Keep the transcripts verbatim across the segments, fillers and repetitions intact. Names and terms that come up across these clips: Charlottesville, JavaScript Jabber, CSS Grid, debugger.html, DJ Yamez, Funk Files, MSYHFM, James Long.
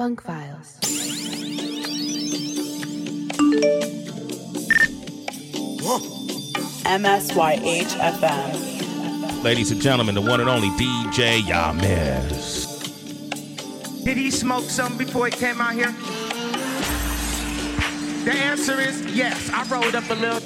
Funk Files. M S Y H F M. Ladies and gentlemen, the one and only D J Yamez. Did he smoke something before he came out here? The answer is yes. I rolled up a little.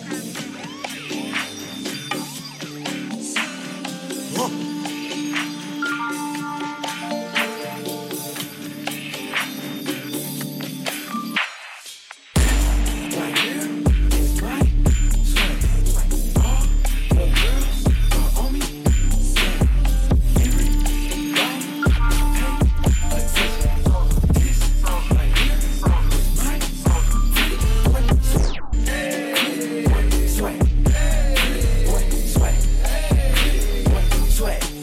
Sweat.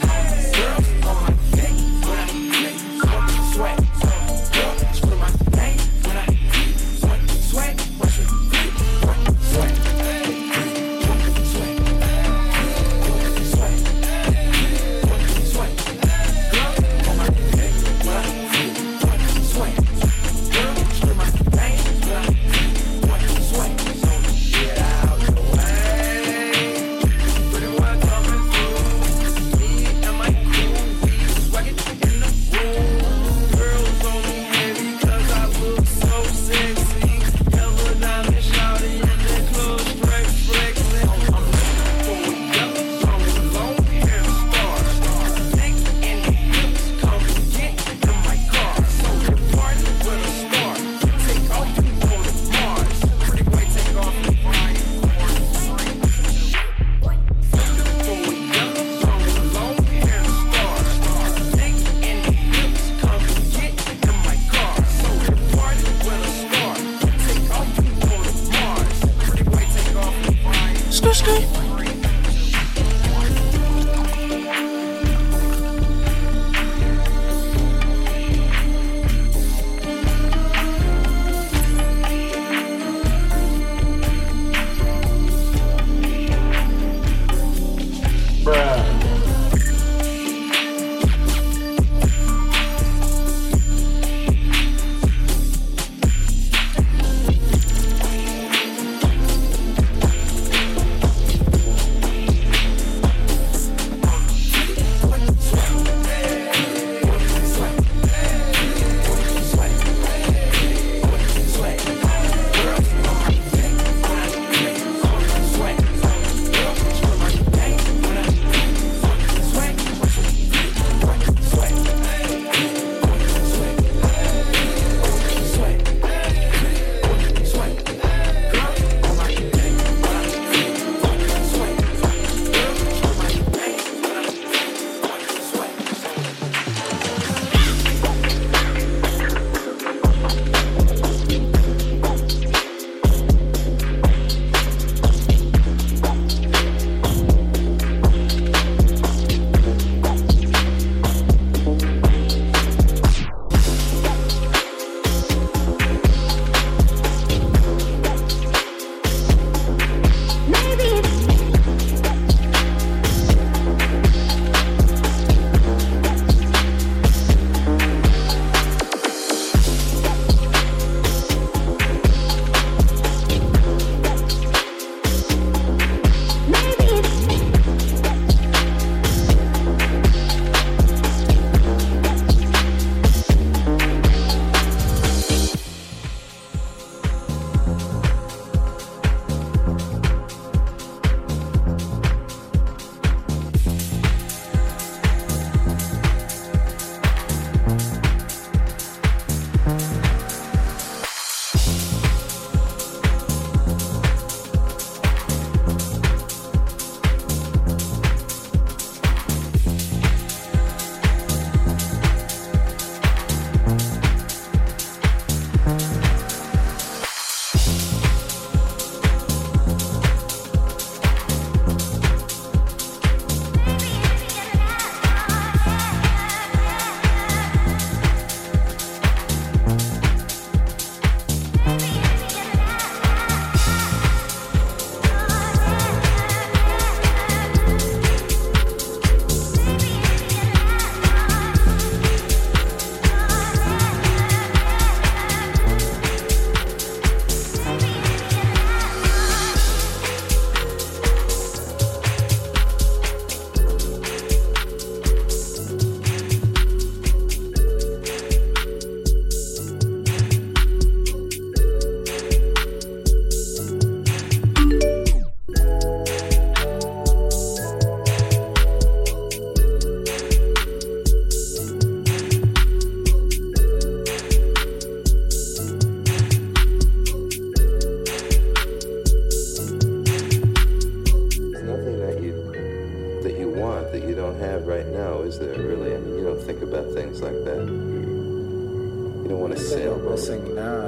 don't want to sell missing now.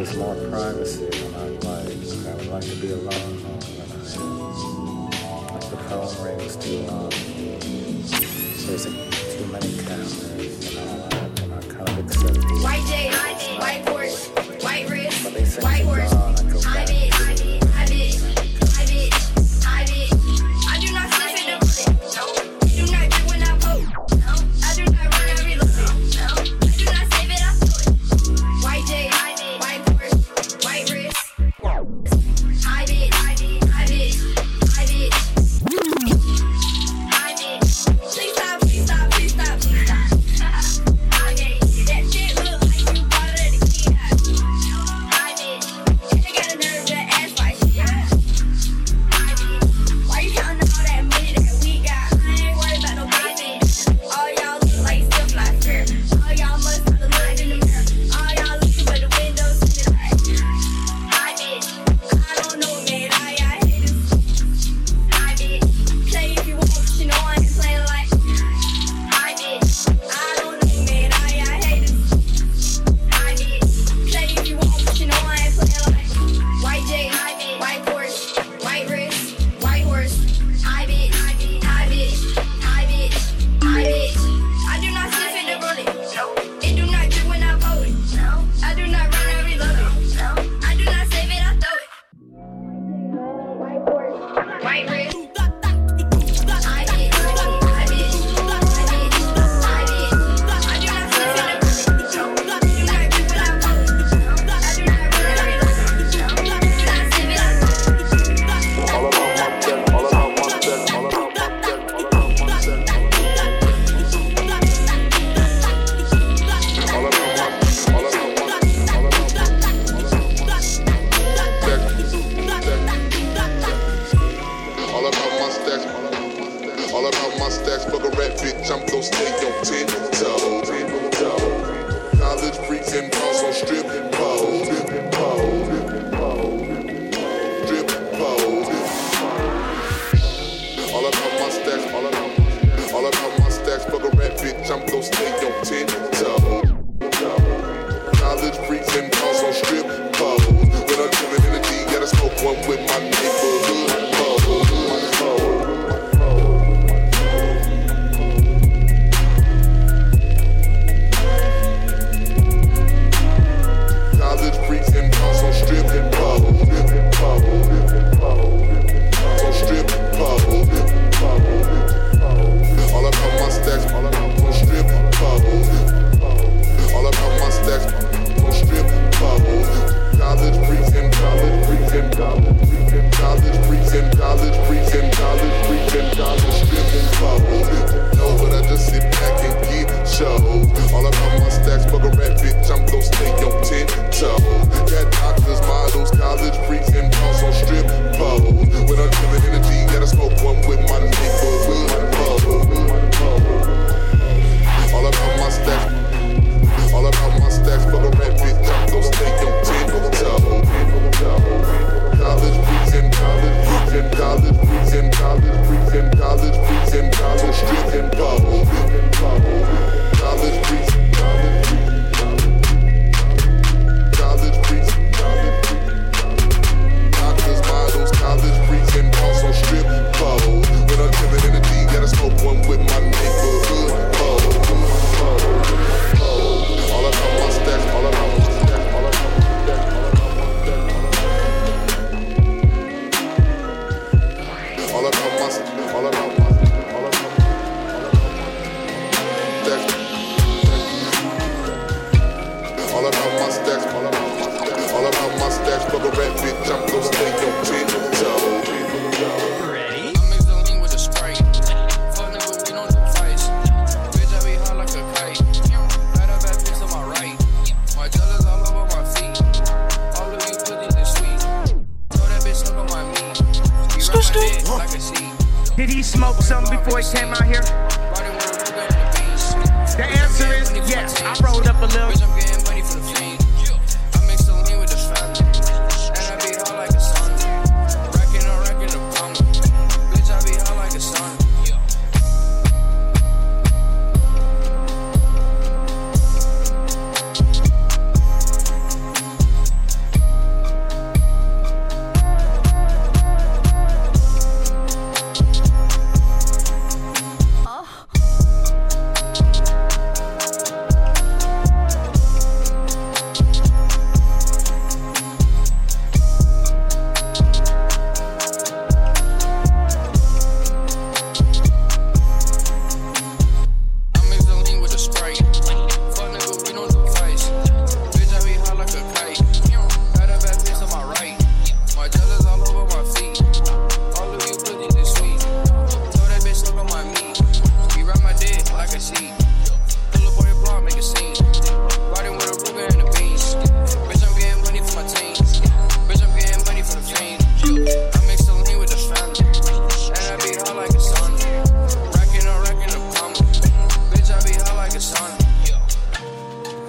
It's more privacy when I'm like, I would like to be alone more when I like the phone rings too long. There's too many cameras and all that, and I kind of accept it. White J, white horse, white wrist, white horse, I did, I did, I did.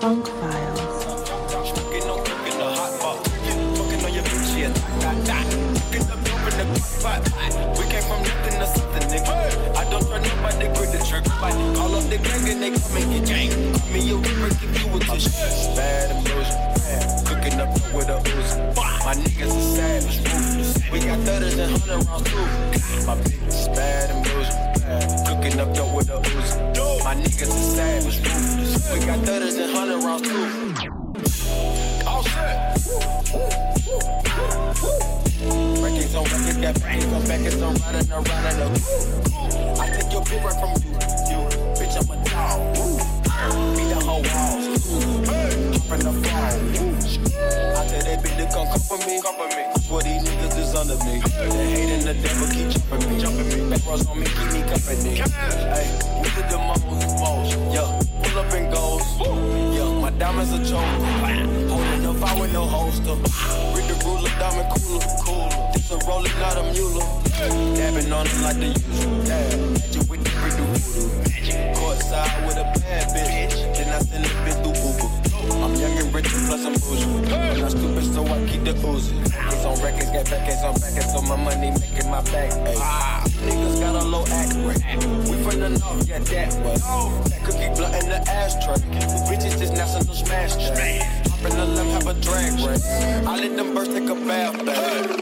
Funk Files. We came from nothing to something, nigga. I don't try nobody with the trick. All of the gang and they come and get gang. Call me a river, give you a tissue. Bad emotion, cooking up with a ooze. My niggas are savage, ruthless. We got thudders and hundred rounds too. My bitch is bad emotion, cooking up dope with a ooze. My niggas are savage, ruthless. We got thudders and hundred rounds too. All set. Records on records, got brains on backers, I'm running around in a I take your bitch right from you, you bitch, I'm a dog, woo. Beat the whole walls, jumpin' the phone. I tell that bitch to come come for me, come for me. Swear these niggas is under me. They hatin' the devil, keep jumpin' me, jumpin' me. Back rows on me, keep me company. Hey, we did the most, most, yeah. Pull up and goes, yeah. My diamonds are chosen, holdin' up, I with no holster. Read the ruler, diamond cooler, cooler. This a roller, not a mule. Dabbing on it like the usual. Dab, magic with the redo. Court side with a bad bitch. Then I send a bitch through Uber. I'm young and rich, plus I'm bougie. I'm not stupid, so I keep the oozing. It's on records, got backers on backers, so my money making my back. Ay. Niggas got a low act rate. We from the north, yeah, that way. That cookie blunt in the ashtray. Bitches just national smash tray. Hop in the limb, have a drag race. I let them birds take a bath, baby.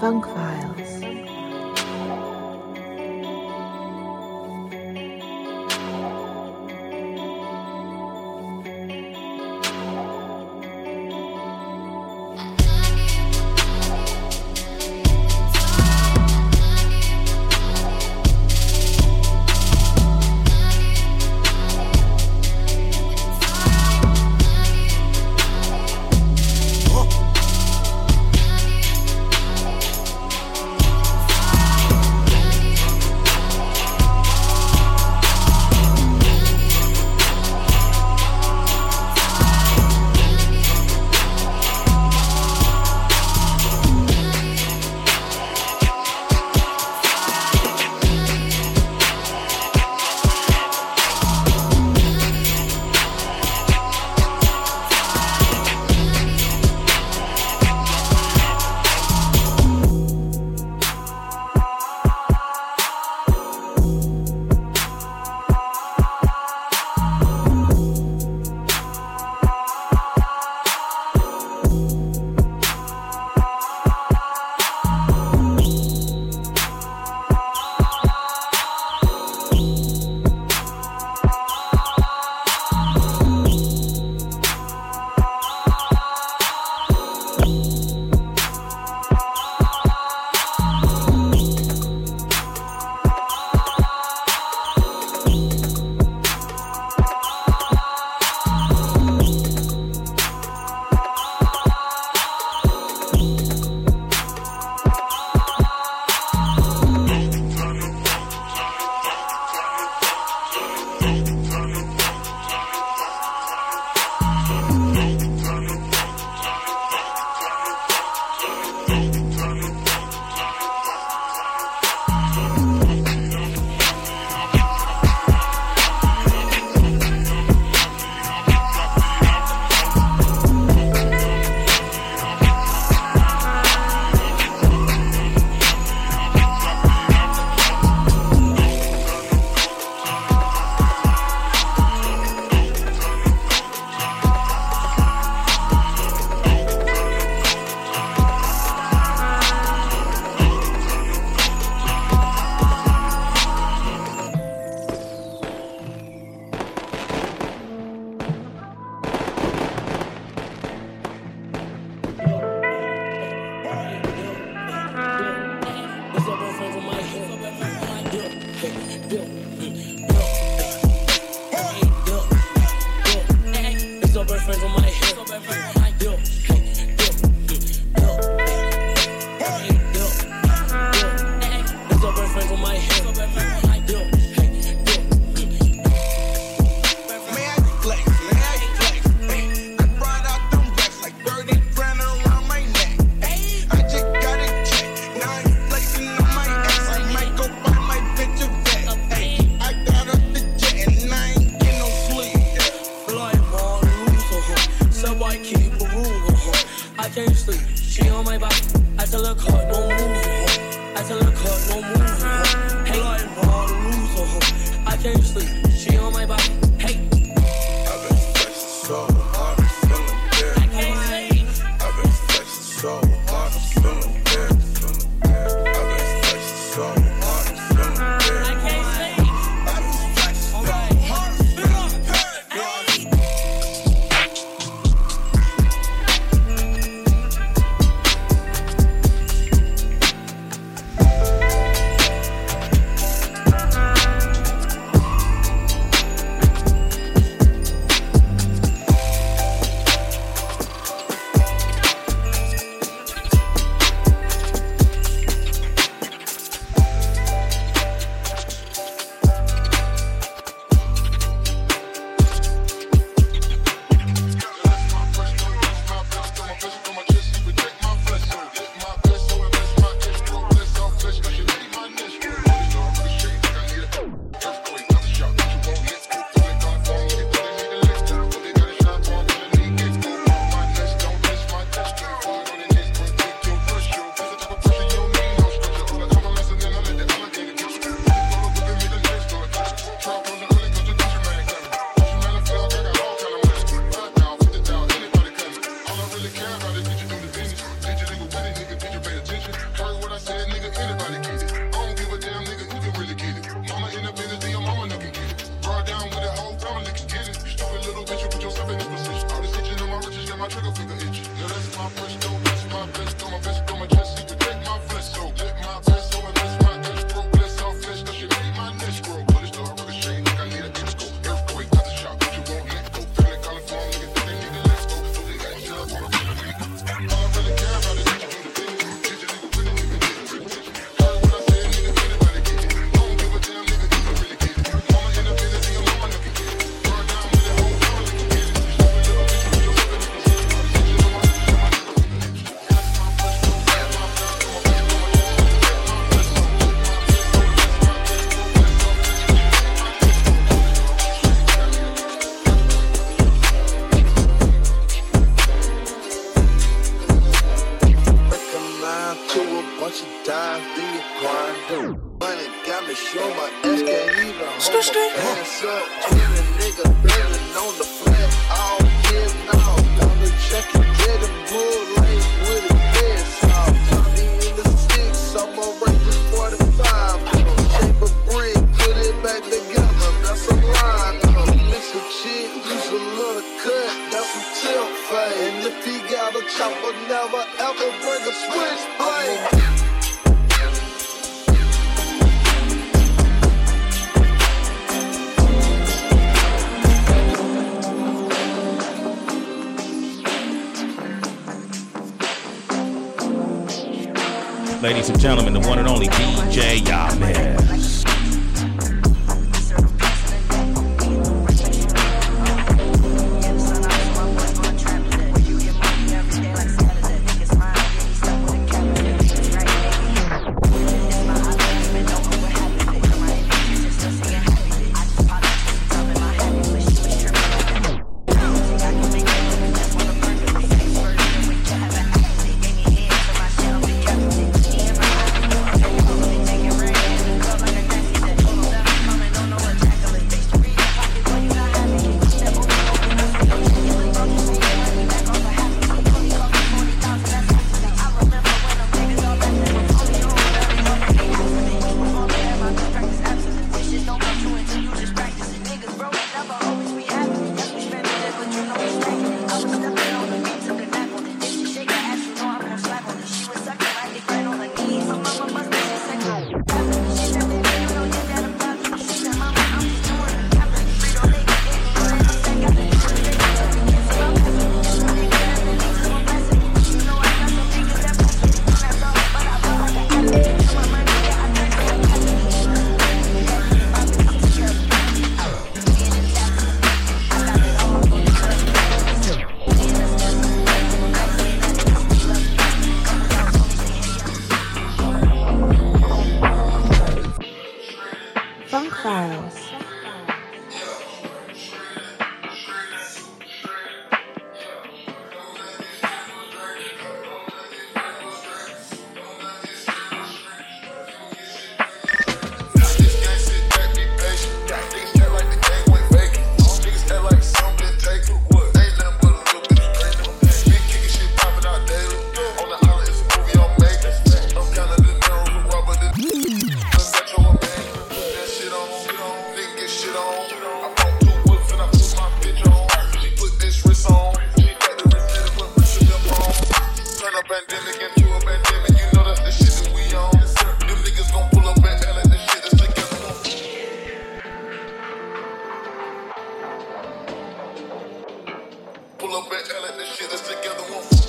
Funk Files. friends on my head. I do, hey, do, do, do, hey, do, do. There's no friends on my head. I do, hey, do, do, do. May I flex? May I flex? Ay, I brought out them racks like dirty brown around my neck. Ay, I just got a check, now I'm flexing on my ass. I might go buy my bitch a vet. Ay, I got up the jet and I ain't get no sleep. Blind on rules, so I keep a rule on her. I can't sleep, she on my body. I tell her cut, don't move. I tell her cut, don't move. I can't sleep, she on my body, hey. I've been flexing so hard, I'm feeling bad. I can't sleep. I've been flexing so hard, I'm feeling bad. I've been flexing so hard, I'm feeling bad. I can't sleep. I've been flexing so hard, I'm feeling Ladies and gentlemen, the one and only D J Yamez. Pull up and L at this shit that's together with.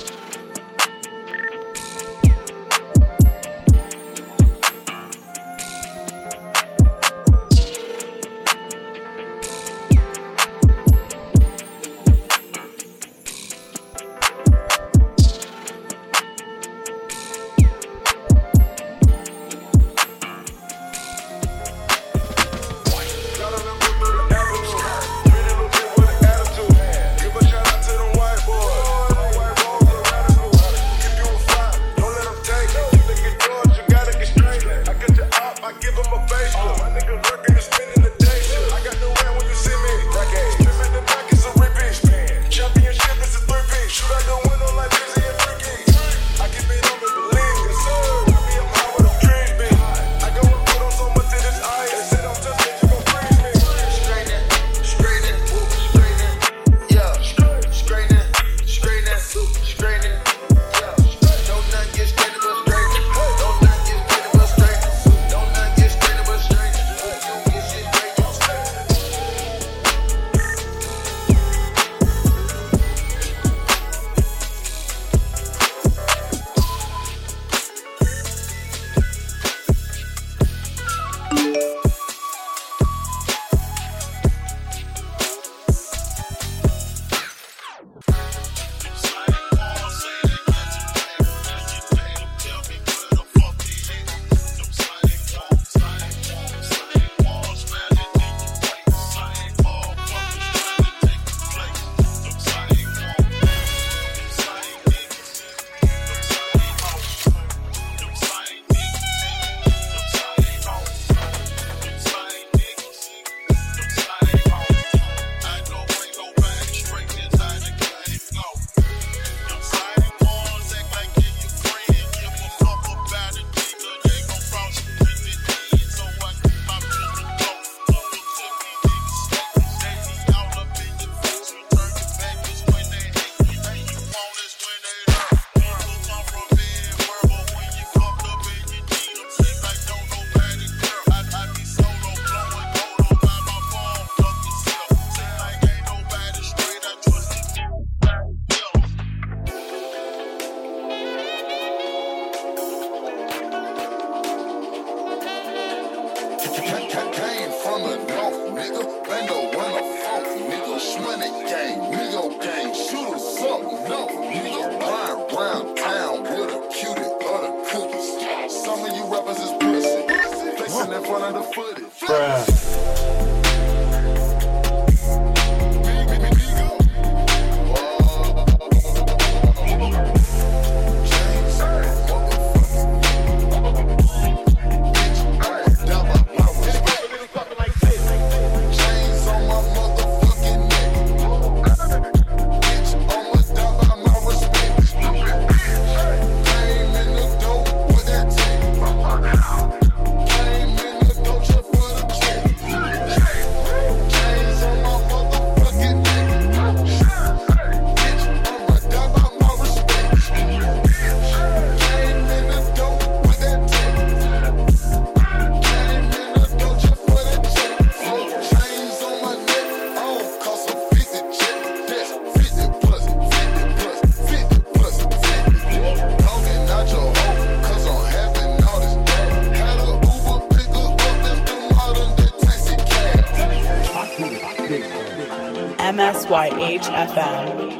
M S Y H F M. Yeah.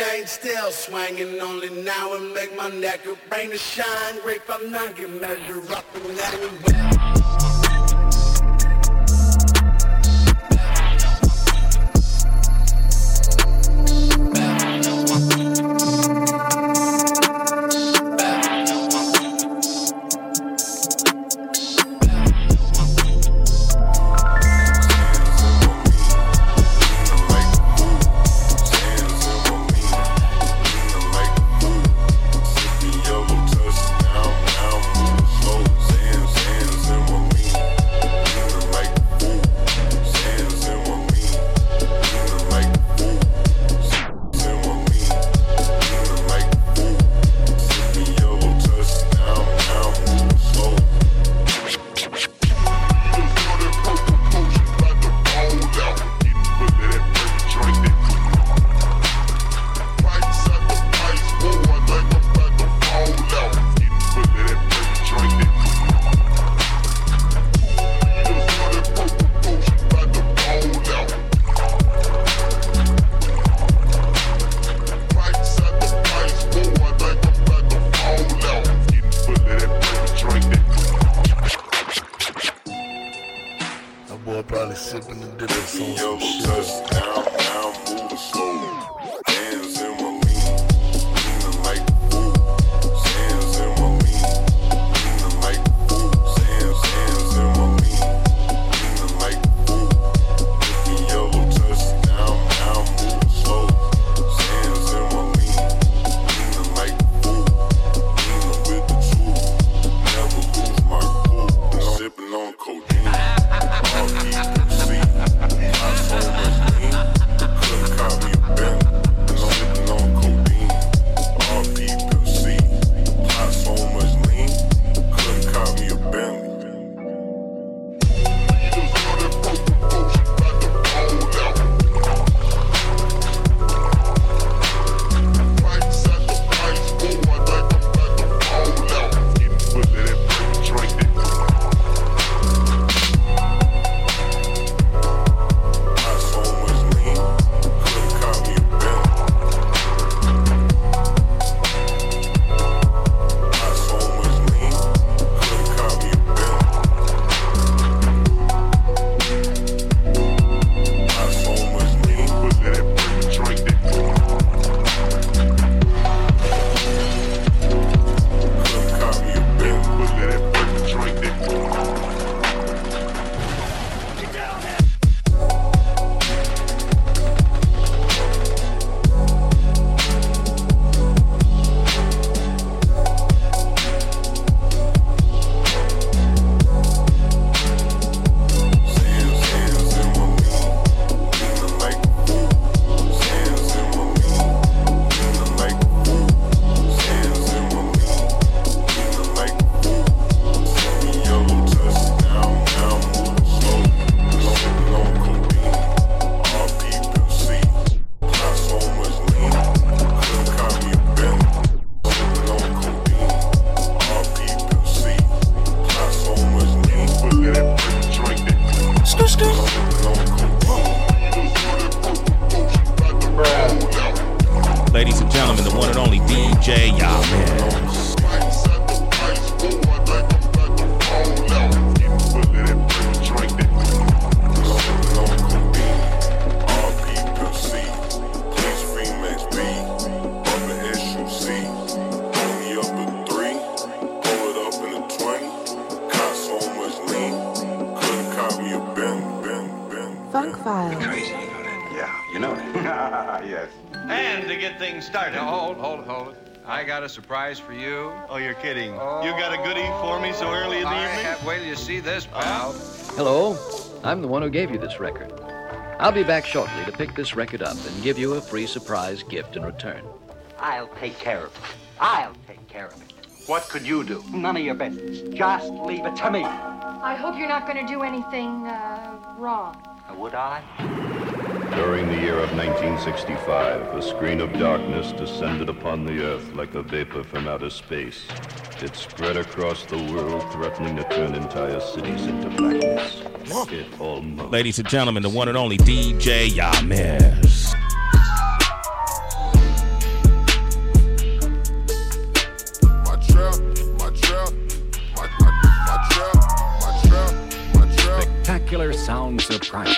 chain still swinging, only now and make my neck a rain to shine. Rape, I'm not gonna measure up and let it well. Surprise for you. Oh, you're kidding. Oh. You got a goodie for me so early in the I evening? I can't wait till you see this, pal. Hello, I'm the one who gave you this record. I'll be back shortly to pick this record up and give you a free surprise gift in return. I'll take care of it. I'll take care of it. What could you do? None of your business. Just leave it to me. I hope you're not going to do anything uh, wrong. Would I? During the year of nineteen sixty-five, a screen of darkness descended upon the earth like a vapor from outer space. It spread across the world, threatening to turn entire cities into blackness. It almost... Ladies and gentlemen, the one and only D J Yamez. song surprises.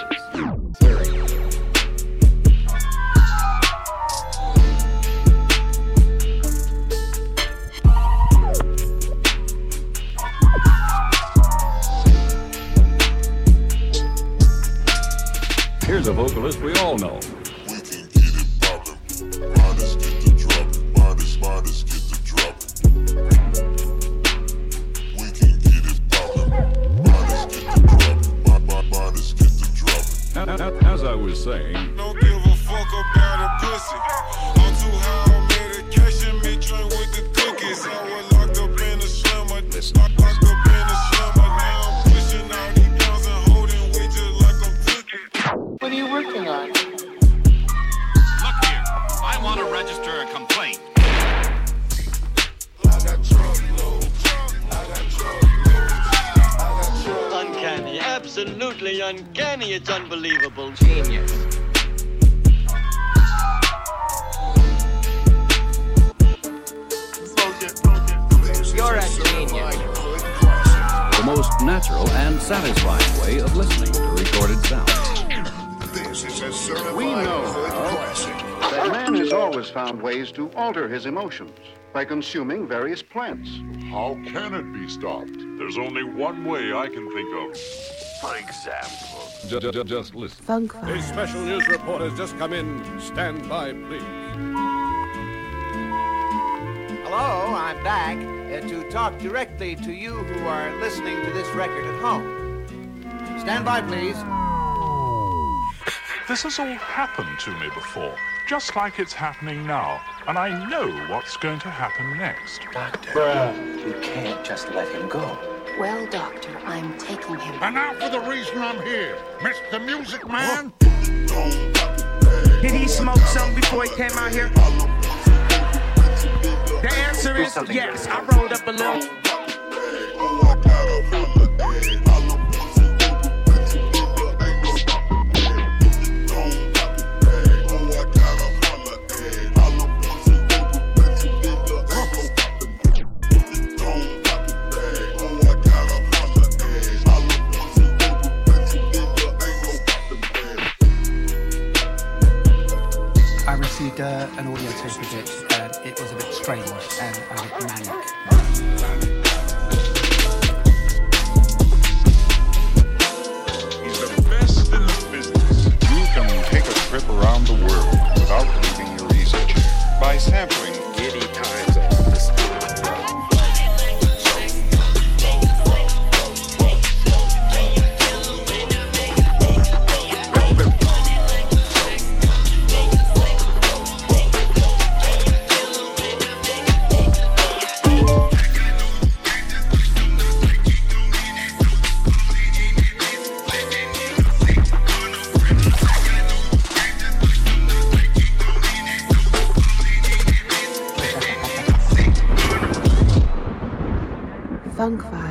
Here's a vocalist we all know. Saying, don't give a fuck about a pussy. I'm too high on medication, me drink with the cookies. I was locked up in a slammer, locked up in a slammer. Now I'm pushing all these pounds and holding with you like I'm cooking. What are you working on? Look here, I want to register a complaint. I got truck load, I got truck load, I got truck. Uncanny, absolutely uncanny, it's unbelievable. Genius. You're a genius. The most natural and satisfying way of listening to recorded sound. This is a certified we know classic. That man has always found ways to alter his emotions by consuming various plants. How can it be stopped? There's only one way I can think of. For example. Just, just, just listen. Funk Files. A special news report has just come in. Stand by, please. Hello, I'm back uh, to talk directly to you who are listening to this record at home. Stand by, please. This has all happened to me before, just like it's happening now, and I know what's going to happen next. Doctor, bruh, you can't just let him go. Well, Doctor, I'm taking him. And now for the reason I'm here, Mister Music Man. Did he smoke something before he came out here? The answer is yes. I rolled up a little. Uh, an audio tape of it, and it was a bit strange and a bit manic. He's the best in the business. You can take a trip around the world without leaving your easy chair by sampling giddy times of this. Funk Files.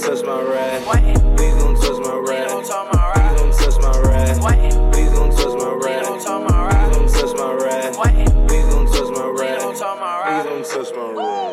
don't touch my ride. Please don't touch my ride. Please don't touch my ride. Please don't touch my ride. Please don't touch my ride. Please don't touch my ride. Please don't touch my ride.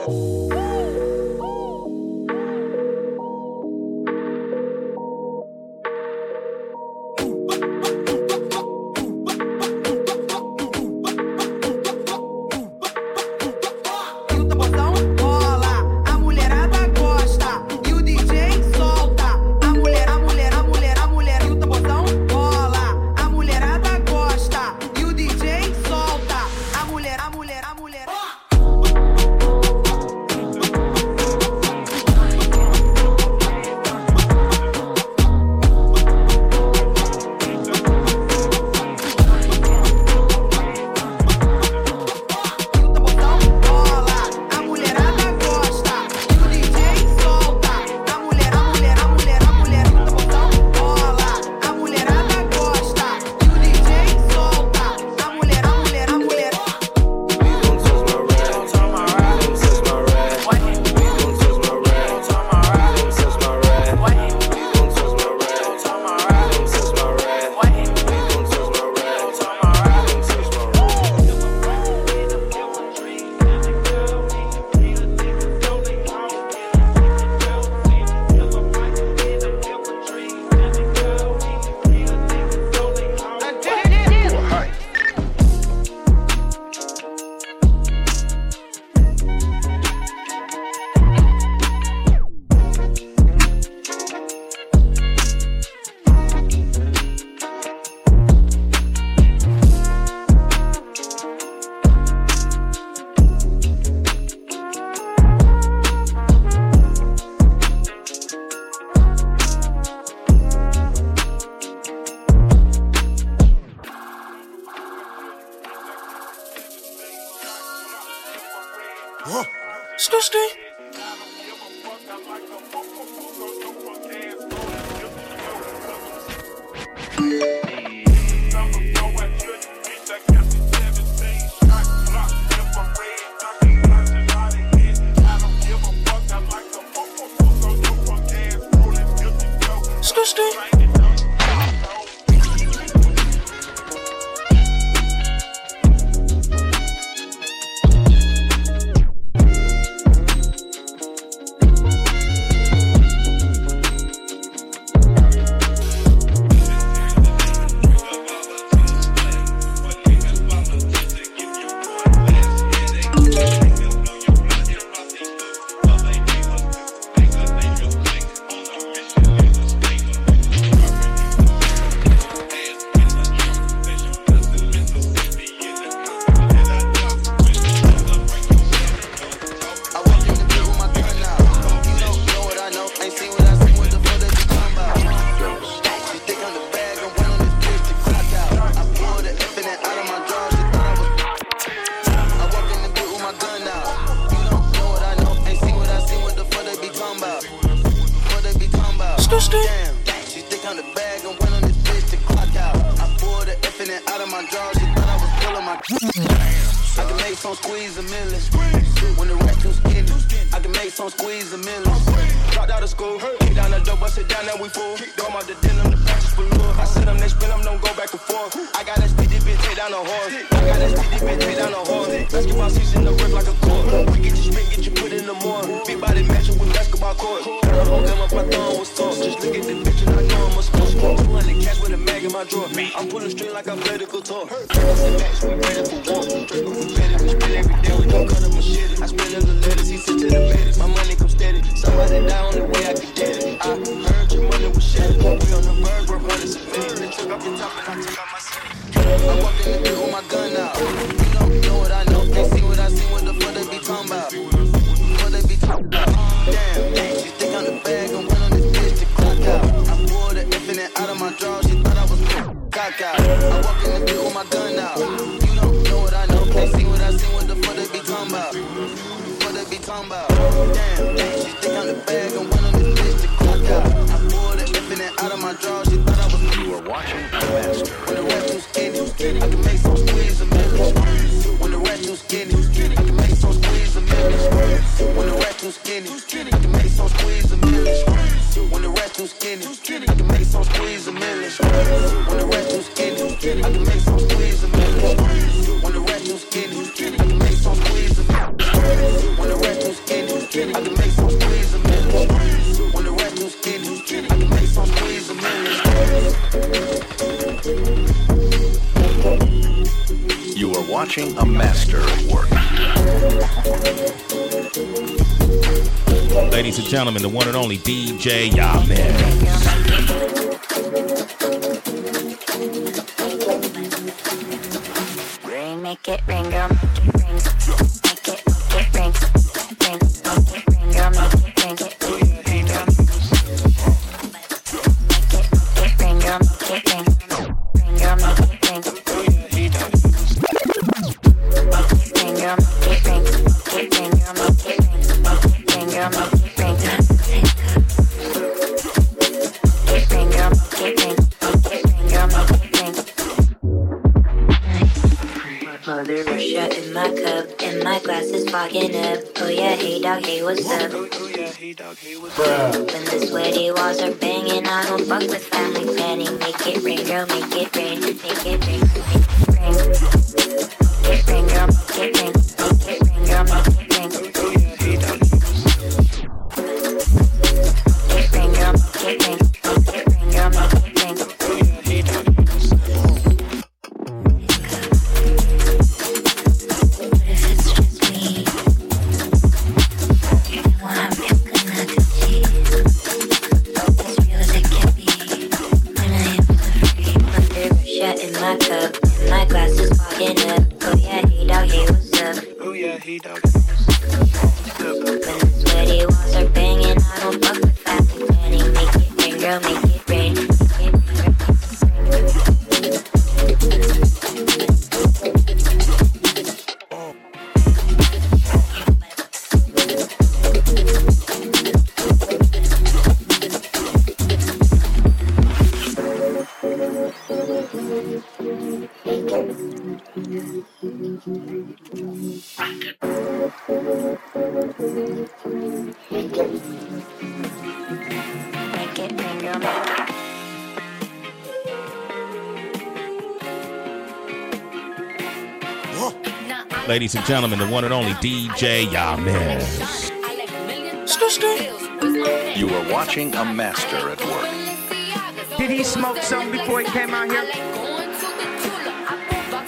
too skinny, I can make some squeeze a million. When the rest too skinny, I can make some squeeze a million. When the rest too skinny, I can make some squeeze a million. When the rest too skinny, I can make some squeeze a million. When the rest too skinny, I can make some squeeze a million. You are watching a master at work. Ladies and gentlemen, the one and only D J Yamez. Ring, make it ring, girl, make it ring, make it, make it ring, ring, make it ring, girl, make it ring, make it ring, girl, make it, make it ring, girl, make it ring. When the sweaty walls are banging, I don't fuck with family planning. Make it rain, girl, make it rain, make it rain, make it rain. Ladies and gentlemen, the one and only D J Yamez. You are watching a master at work. Did he smoke some before he came out here?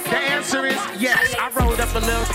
The answer is yes. I rolled up a little.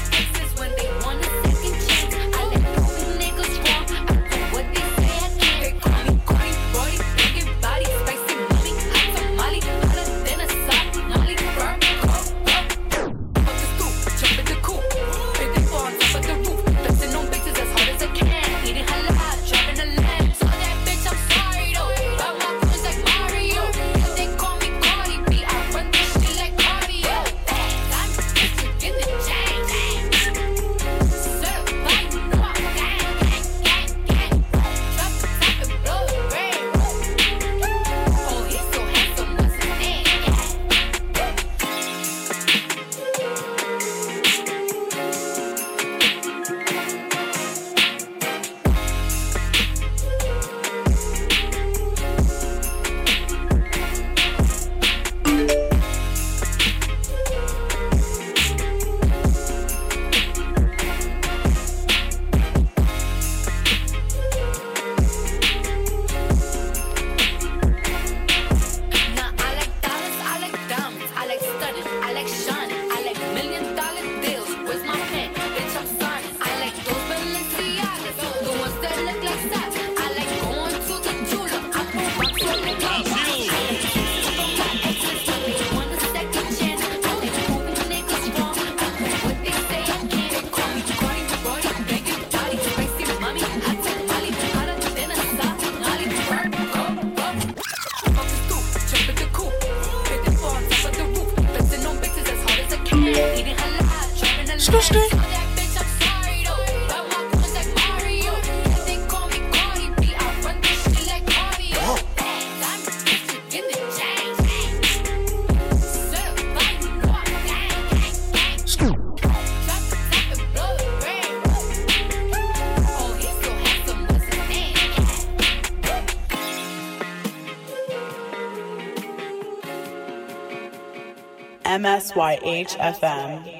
M S Y H F M.